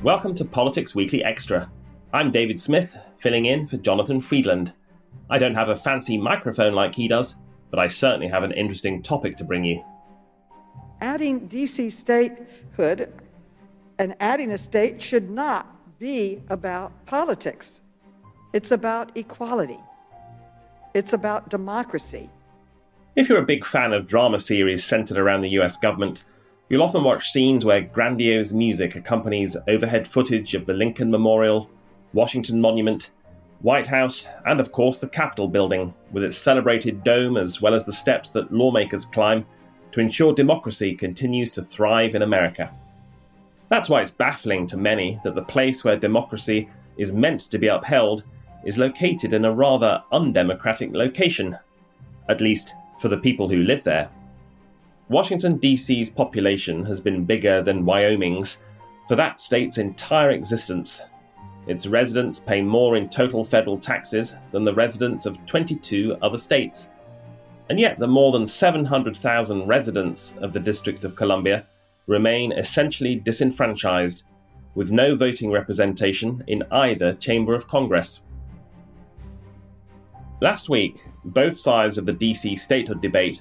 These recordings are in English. Welcome to Politics Weekly Extra. I'm David Smith, filling in for Jonathan Friedland. I don't have a fancy microphone like he does, but I certainly have an interesting topic to bring you. Adding DC statehood and adding a state should not be about politics. It's about equality. It's about democracy. If you're a big fan of drama series centered around the US government, you'll often watch scenes where grandiose music accompanies overhead footage of the Lincoln Memorial, Washington Monument, White House, and of course the Capitol building, with its celebrated dome as well as the steps that lawmakers climb to ensure democracy continues to thrive in America. That's why it's baffling to many that the place where democracy is meant to be upheld is located in a rather undemocratic location, at least for the people who live there. Washington, D.C.'s population has been bigger than Wyoming's for that state's entire existence. Its residents pay more in total federal taxes than the residents of 22 other states. And yet the more than 700,000 residents of the District of Columbia remain essentially disenfranchised, with no voting representation in either chamber of Congress. Last week, both sides of the D.C. statehood debate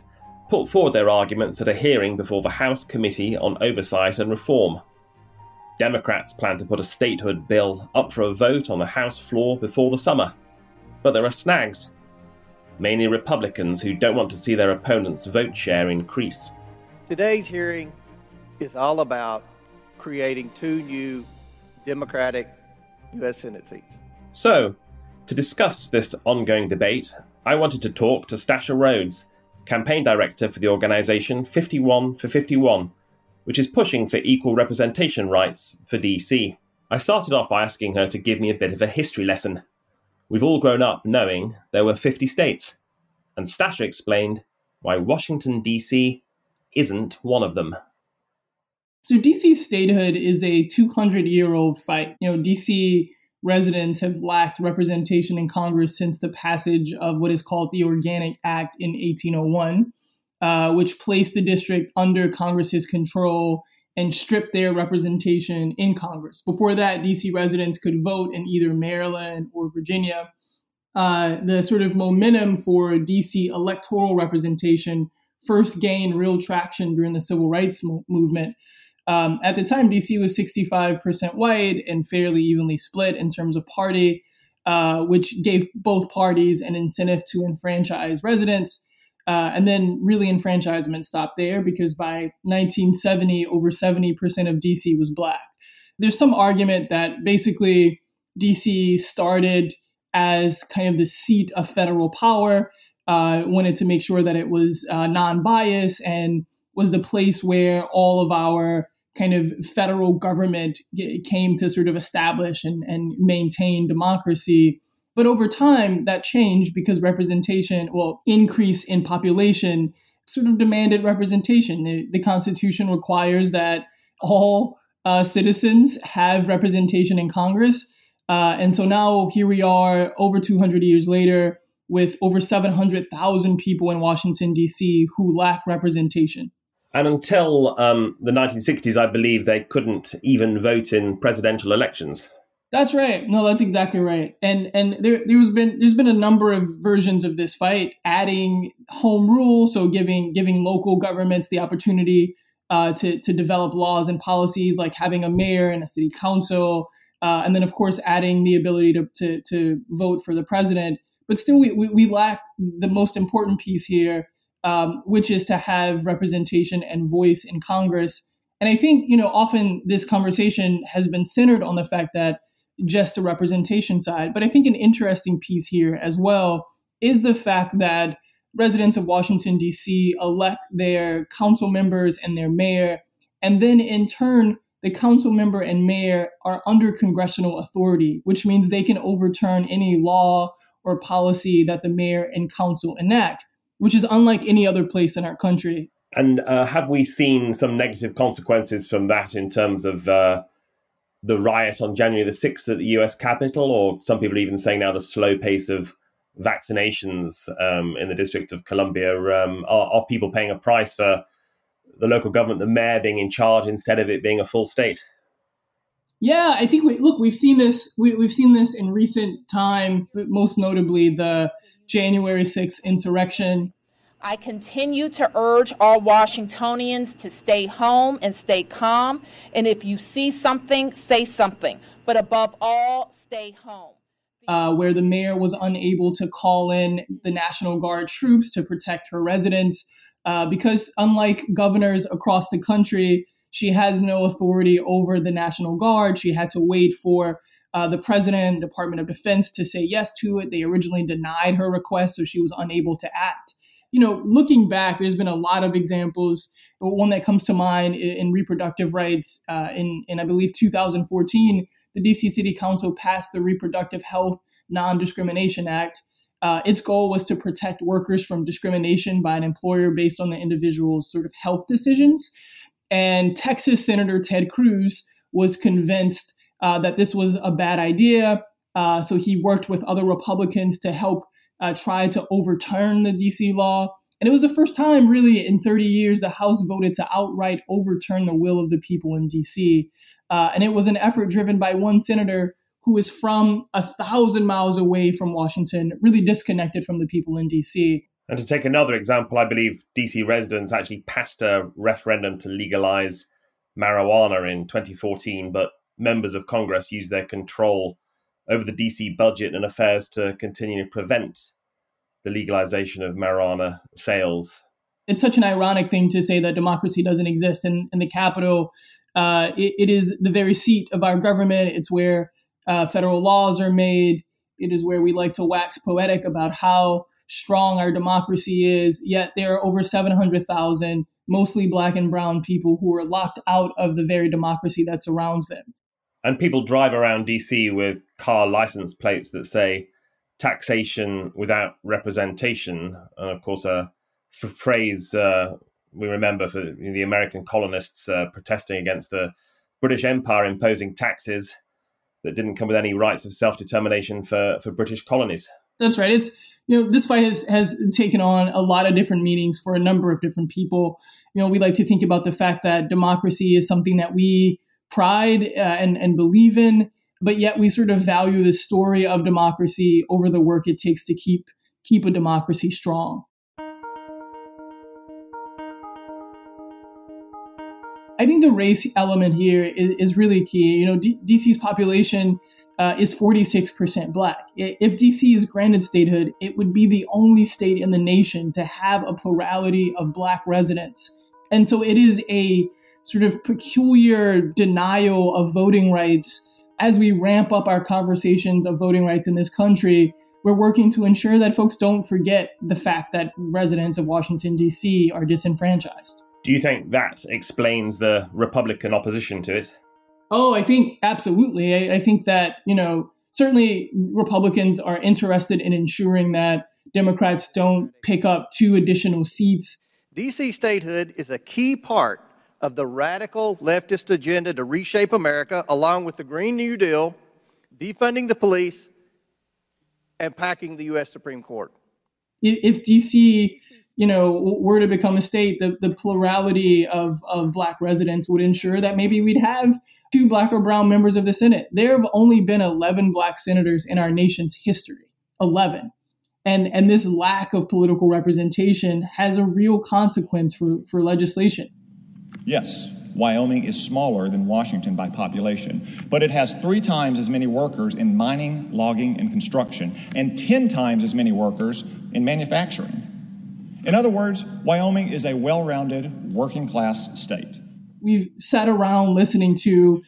put forward their arguments at a hearing before the House Committee on Oversight and Reform. Democrats plan to put a statehood bill up for a vote on the House floor before the summer, but there are snags. Mainly Republicans who don't want to see their opponents' vote share increase. Today's hearing is all about creating two new Democratic U.S. Senate seats. So, to discuss this ongoing debate, I wanted to talk to Stasha Rhodes, campaign director for the organization 51 for 51, which is pushing for equal representation rights for DC. I started off by asking her to give me a bit of a history lesson. We've all grown up knowing there were 50 states, and Stasha explained why Washington, DC isn't one of them. So DC statehood is a 200-year-old fight. DC residents have lacked representation in Congress since the passage of what is called the Organic Act in 1801, which placed the district under Congress's control and stripped their representation in Congress. Before that, D.C. residents could vote in either Maryland or Virginia. The sort of momentum for D.C. electoral representation first gained real traction during the Civil Rights movement. At the time, D.C. was 65% white and fairly evenly split in terms of party, which gave both parties an incentive to enfranchise residents. And then really enfranchisement stopped there because by 1970, over 70% of D.C. was Black. There's some argument that basically D.C. started as kind of the seat of federal power, wanted to make sure that it was non-biased and was the place where all of our kind of federal government came to sort of establish and maintain democracy. But over time, that changed because representation, increase in population sort of demanded representation. The Constitution requires that all citizens have representation in Congress. And so now here we are over 200 years later with over 700,000 people in Washington, D.C. who lack representation. And until the 1960s, I believe they couldn't even vote in presidential elections. That's right. No, that's exactly right. And there's been a number of versions of this fight, adding home rule, so giving local governments the opportunity to develop laws and policies, like having a mayor and a city council, and then of course adding the ability to vote for the president. But still, we lack the most important piece here, which is to have representation and voice in Congress. And I think, you know, often this conversation has been centered on the fact that just the representation side. But I think an interesting piece here as well is the fact that residents of Washington, D.C. elect their council members and their mayor. And then in turn, the council member and mayor are under congressional authority, which means they can overturn any law or policy that the mayor and council enact, which is unlike any other place in our country. And have we seen some negative consequences from that in terms of the riot on January the 6th at the US Capitol, or some people even saying now the slow pace of vaccinations in the District of Columbia? Are people paying a price for the local government, the mayor being in charge instead of it being a full state? Yeah, I think we've seen this. We've seen this in recent time, most notably the January 6th insurrection. I continue to urge all Washingtonians to stay home and stay calm. And if you see something, say something. But above all, stay home. Where the mayor was unable to call in the National Guard troops to protect her residents, because unlike governors across the country, she has no authority over the National Guard. She had to wait for the president and Department of Defense to say yes to it. They originally denied her request, so she was unable to act. You know, looking back, there's been a lot of examples. One that comes to mind in reproductive rights, in I believe 2014, the D.C. City Council passed the Reproductive Health Non-Discrimination Act. Its goal was to protect workers from discrimination by an employer based on the individual's sort of health decisions. And Texas Senator Ted Cruz was convinced that this was a bad idea. So he worked with other Republicans to help tried to overturn the D.C. law. And it was the first time, really, in 30 years, the House voted to outright overturn the will of the people in D.C. And it was an effort driven by one senator who is from 1,000 miles away from Washington, really disconnected from the people in D.C. And to take another example, I believe D.C. residents actually passed a referendum to legalize marijuana in 2014, but members of Congress used their control over the DC budget and affairs to continue to prevent the legalization of marijuana sales. It's such an ironic thing to say that democracy doesn't exist in the Capitol. It is the very seat of our government. It's where federal laws are made. It is where we like to wax poetic about how strong our democracy is. Yet there are over 700,000, mostly black and brown people, who are locked out of the very democracy that surrounds them. And people drive around D.C. with car license plates that say taxation without representation. And of course, a phrase we remember for the American colonists protesting against the British Empire imposing taxes that didn't come with any rights of self-determination for British colonies. That's right. It's, you know, this fight has taken on a lot of different meanings for a number of different people. You know, we like to think about the fact that democracy is something that we pride and believe in, but yet we sort of value the story of democracy over the work it takes to keep a democracy strong. I think the race element here is really key. You know, DC's population is 46% black. If DC is granted statehood, it would be the only state in the nation to have a plurality of black residents. And so it is a sort of peculiar denial of voting rights. As we ramp up our conversations of voting rights in this country, we're working to ensure that folks don't forget the fact that residents of Washington, D.C. are disenfranchised. Do you think that explains the Republican opposition to it? Oh, I think absolutely. I think that, you know, certainly Republicans are interested in ensuring that Democrats don't pick up two additional seats. D.C. statehood is a key part of the radical leftist agenda to reshape America, along with the Green New Deal, defunding the police, and packing the U.S. Supreme Court. If D.C. you know, were to become a state, the plurality of Black residents would ensure that maybe we'd have two Black or brown members of the Senate. There have only been 11 Black senators in our nation's history, 11. And this lack of political representation has a real consequence for legislation. Yes, Wyoming is smaller than Washington by population, but it has 3 times as many workers in mining, logging, and construction, and 10 times as many workers in manufacturing. In other words, Wyoming is a well-rounded, working-class state. We've sat around listening to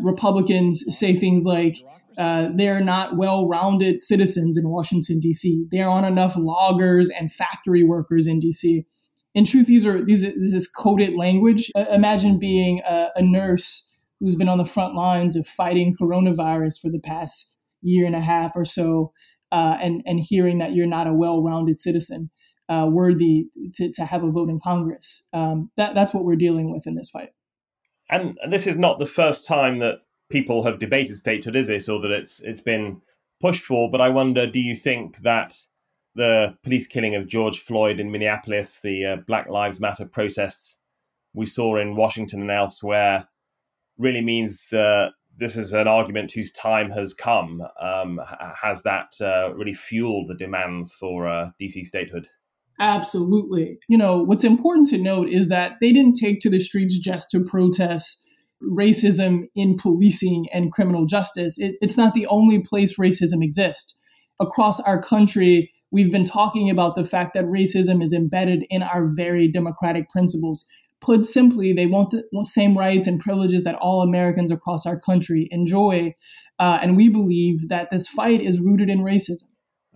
Republicans say things like, they're not well-rounded citizens in Washington, D.C. There aren't enough loggers and factory workers in D.C. In truth, this is coded language. Imagine being a nurse who's been on the front lines of fighting coronavirus for the past year and a half or so, and hearing that you're not a well-rounded citizen worthy to have a vote in Congress. That's what we're dealing with in this fight. And this is not the first time that people have debated statehood, is it, or that it's been pushed for? But I wonder, do you think that the police killing of George Floyd in Minneapolis, the Black Lives Matter protests we saw in Washington and elsewhere, really means this is an argument whose time has come? Has that really fueled the demands for DC statehood? Absolutely. You know, what's important to note is that they didn't take to the streets just to protest racism in policing and criminal justice. It's not the only place racism exists. Across our country, we've been talking about the fact that racism is embedded in our very democratic principles. Put simply, they want the same rights and privileges that all Americans across our country enjoy. And we believe that this fight is rooted in racism.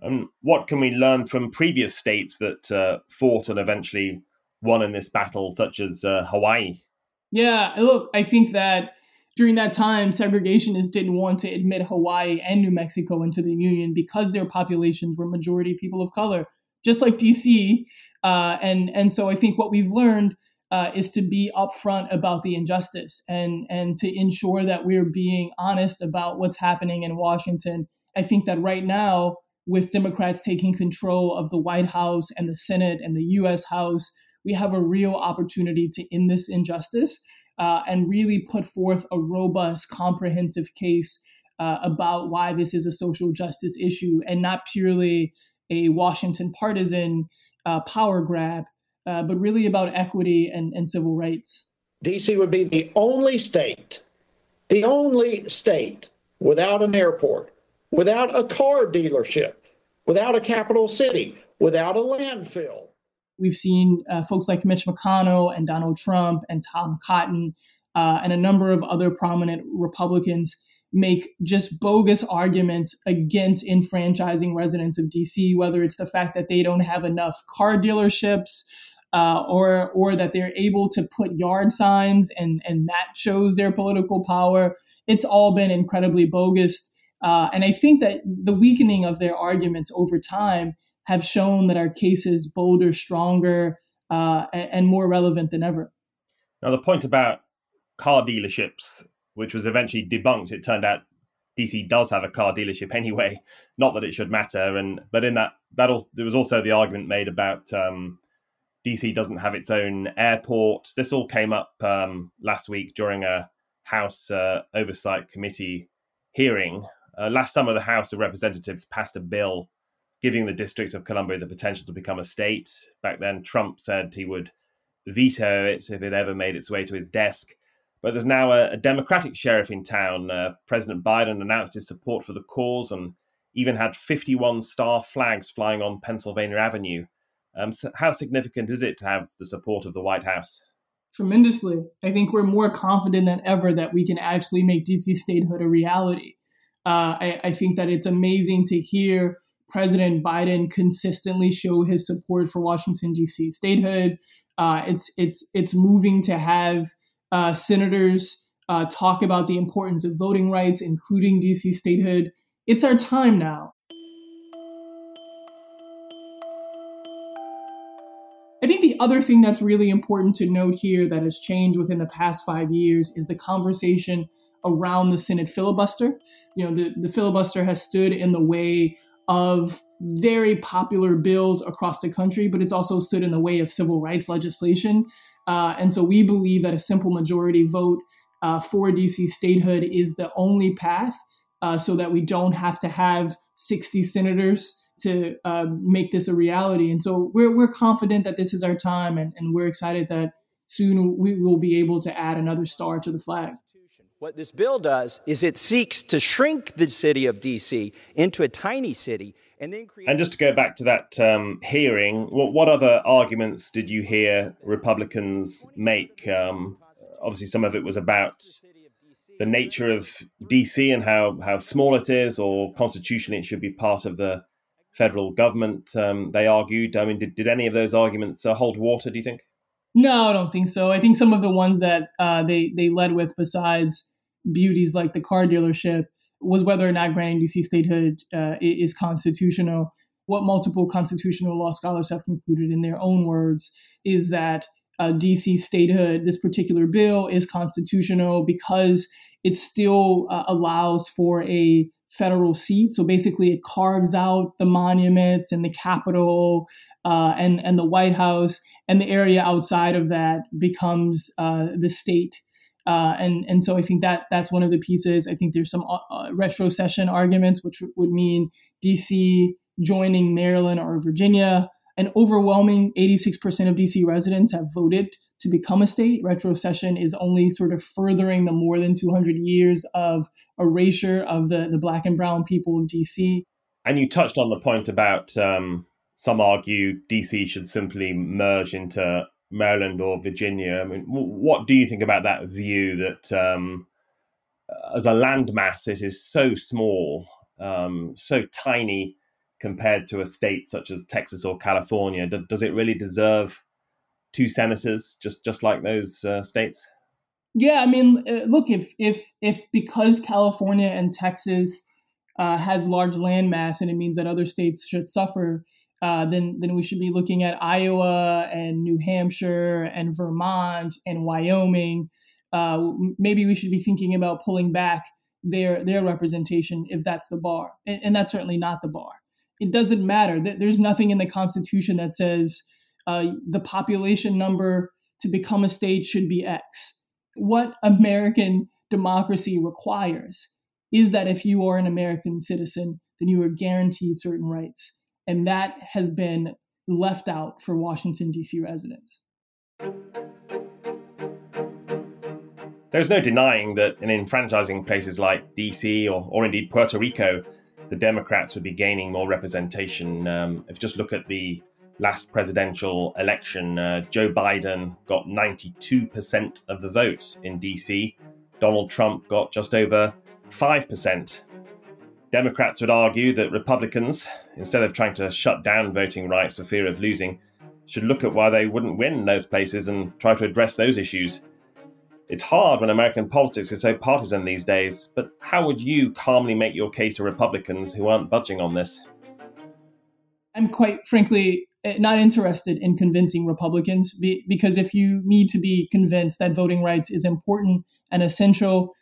And what can we learn from previous states that fought and eventually won in this battle, such as Hawaii? Yeah, look, I think that during that time, segregationists didn't want to admit Hawaii and New Mexico into the Union because their populations were majority people of color, just like D.C. And so I think what we've learned is to be upfront about the injustice and to ensure that we're being honest about what's happening in Washington. I think that right now, with Democrats taking control of the White House and the Senate and the U.S. House, we have a real opportunity to end this injustice and really put forth a robust, comprehensive case about why this is a social justice issue and not purely a Washington partisan power grab, but really about equity and civil rights. D.C. would be the only state without an airport, without a car dealership, without a capital city, without a landfill. We've seen folks like Mitch McConnell and Donald Trump and Tom Cotton and a number of other prominent Republicans make just bogus arguments against enfranchising residents of D.C., whether it's the fact that they don't have enough car dealerships or that they're able to put yard signs and that shows their political power. It's all been incredibly bogus. And I think that the weakening of their arguments over time have shown that our case is bolder, stronger, and more relevant than ever. Now, the point about car dealerships, which was eventually debunked, it turned out DC does have a car dealership anyway, not that it should matter. But in that also, there was also the argument made about DC doesn't have its own airport. This all came up last week during a House Oversight Committee hearing. Last summer, the House of Representatives passed a bill giving the District of Columbia the potential to become a state. Back then, Trump said he would veto it if it ever made its way to his desk. But there's now a Democratic sheriff in town. President Biden announced his support for the cause and even had 51 star flags flying on Pennsylvania Avenue. So how significant is it to have the support of the White House? Tremendously. I think we're more confident than ever that we can actually make D.C. statehood a reality. I think that it's amazing to hear President Biden consistently show his support for Washington, D.C. statehood. It's moving to have senators talk about the importance of voting rights, including D.C. statehood. It's our time now. I think the other thing that's really important to note here that has changed within the past 5 years is the conversation around the Senate filibuster. You know, the filibuster has stood in the way of very popular bills across the country, but it's also stood in the way of civil rights legislation. And so we believe that a simple majority vote for DC statehood is the only path so that we don't have to have 60 senators to make this a reality. And so we're confident that this is our time, and we're excited that soon we will be able to add another star to the flag. What this bill does is it seeks to shrink the city of D.C. into a tiny city. And just to go back to that hearing, what other arguments did you hear Republicans make? Obviously, some of it was about the nature of D.C. and how small it is, or constitutionally it should be part of the federal government, they argued. I mean, did any of those arguments hold water, do you think? No, I don't think so. I think some of the ones that they led with, besides beauties like the car dealership, was whether or not granting DC statehood is constitutional. What multiple constitutional law scholars have concluded in their own words is that DC statehood, this particular bill, is constitutional because it still allows for a federal seat. So basically it carves out the monuments and the Capitol and the White House, and the area outside of that becomes the state. And so I think that's one of the pieces. I think there's some retrocession arguments, which would mean DC joining Maryland or Virginia. An overwhelming 86% of DC residents have voted to become a state. Retrocession is only sort of furthering the more than 200 years of erasure of the black and brown people of DC. And you touched on the point about some argue DC should simply merge into Maryland or Virginia. I mean, what do you think about that view that as a landmass, it is so small, so tiny compared to a state such as Texas or California? Does it really deserve two senators, just like those states? Yeah, I mean, look, if because California and Texas has large landmass and it means that other states should suffer, then we should be looking at Iowa and New Hampshire and Vermont and Wyoming. Maybe we should be thinking about pulling back their representation if that's the bar, and that's certainly not the bar. It doesn't matter. There's nothing in the Constitution that says the population number to become a state should be X. What American democracy requires is that if you are an American citizen, then you are guaranteed certain rights. And that has been left out for Washington, D.C. residents. There's no denying that in enfranchising places like D.C. or indeed Puerto Rico, the Democrats would be gaining more representation. If you just look at the last presidential election, Joe Biden got 92% of the vote in DC. Donald Trump got just over 5%. Democrats would argue that Republicans, instead of trying to shut down voting rights for fear of losing, should look at why they wouldn't win in those places and try to address those issues. It's hard when American politics is so partisan these days, but how would you calmly make your case to Republicans who aren't budging on this? I'm quite frankly not interested in convincing Republicans, because if you need to be convinced that voting rights is important and essential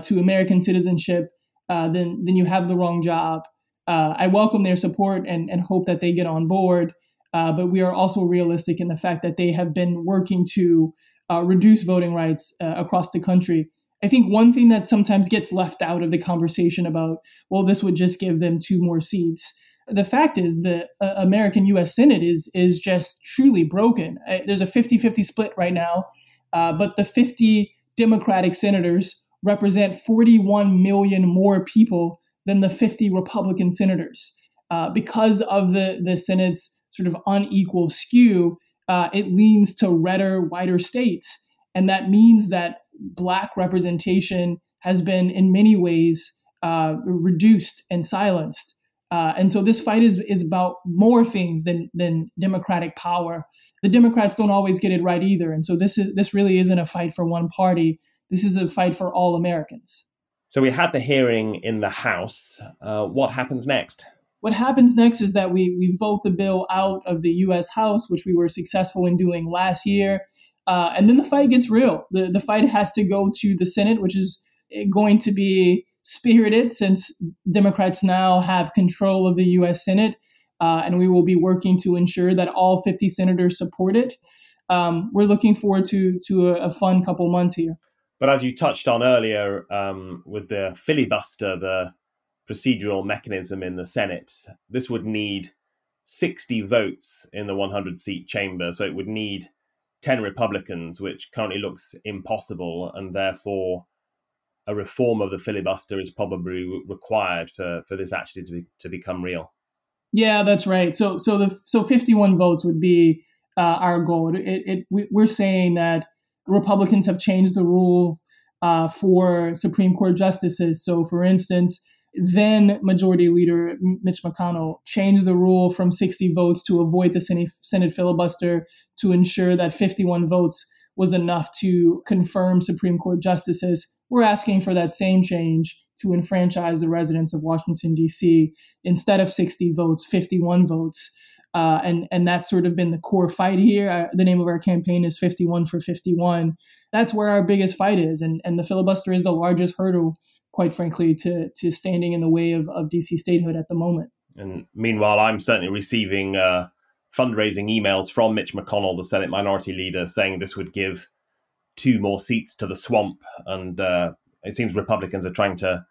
to American citizenship, then you have the wrong job. I welcome their support and hope that they get on board, but we are also realistic in the fact that they have been working to reduce voting rights across the country. I think one thing that sometimes gets left out of the conversation about, well, this would just give them two more seats. The fact is the American U.S. Senate is just truly broken. There's a 50-50 split right now, but the 50 Democratic senators represent 41 million more people than the 50 Republican senators. Because of the Senate's sort of unequal skew, it leans to redder, whiter states. And that means that Black representation has been in many ways reduced and silenced. And so this fight is about more things than Democratic power. The Democrats don't always get it right either. And so this really isn't a fight for one party. This is a fight for all Americans. So we had the hearing in the House. What happens next? What happens next is that we vote the bill out of the U.S. House, which we were successful in doing last year. And then the fight gets real. The fight has to go to the Senate, which is going to be spirited since Democrats now have control of the U.S. Senate, and we will be working to ensure that all 50 senators support it. We're looking forward to a fun couple months here. But as you touched on earlier, with the filibuster, the procedural mechanism in the Senate, this would need 60 votes in the 100-seat chamber. So it would need 10 Republicans, which currently looks impossible, and therefore a reform of the filibuster is probably required for this actually to become real. Yeah, that's right. So 51 votes would be our goal. We're saying that Republicans have changed the rule for Supreme Court justices. So, for instance, then Majority Leader Mitch McConnell changed the rule from 60 votes to avoid the Senate filibuster to ensure that 51 votes was enough to confirm Supreme Court justices. We're asking for that same change to enfranchise the residents of Washington, D.C. Instead of 60 votes, 51 votes. And that's sort of been the core fight here. The name of our campaign is 51 for 51. That's where our biggest fight is. And the filibuster is the largest hurdle, quite frankly, to standing in the way of DC statehood at the moment. And meanwhile, I'm certainly receiving fundraising emails from Mitch McConnell, the Senate Minority Leader, saying this would give 2 more seats to the swamp. And it seems Republicans are trying to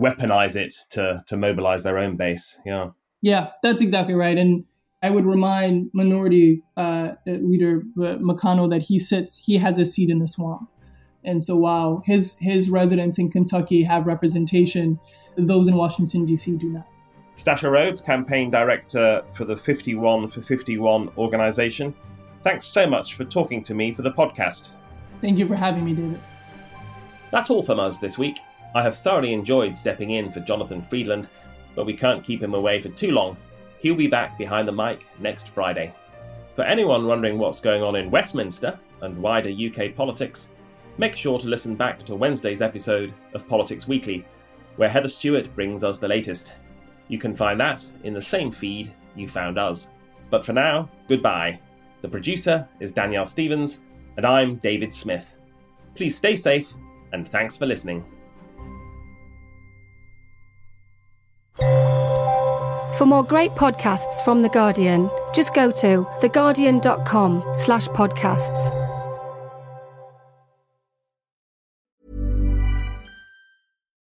weaponize it to mobilize their own base. Yeah, that's exactly right. And I would remind Minority Leader McConnell that he has a seat in the swamp. And so while his residents in Kentucky have representation, those in Washington, D.C. do not. Stasha Rhodes, campaign director for the 51 for 51 organization. Thanks so much for talking to me for the podcast. Thank you for having me, David. That's all from us this week. I have thoroughly enjoyed stepping in for Jonathan Friedland, but we can't keep him away for too long. He'll be back behind the mic next Friday. For anyone wondering what's going on in Westminster and wider UK politics, make sure to listen back to Wednesday's episode of Politics Weekly, where Heather Stewart brings us the latest. You can find that in the same feed you found us. But for now, goodbye. The producer is Danielle Stevens, and I'm David Smith. Please stay safe, and thanks for listening. For more great podcasts from The Guardian, just go to theguardian.com/podcasts.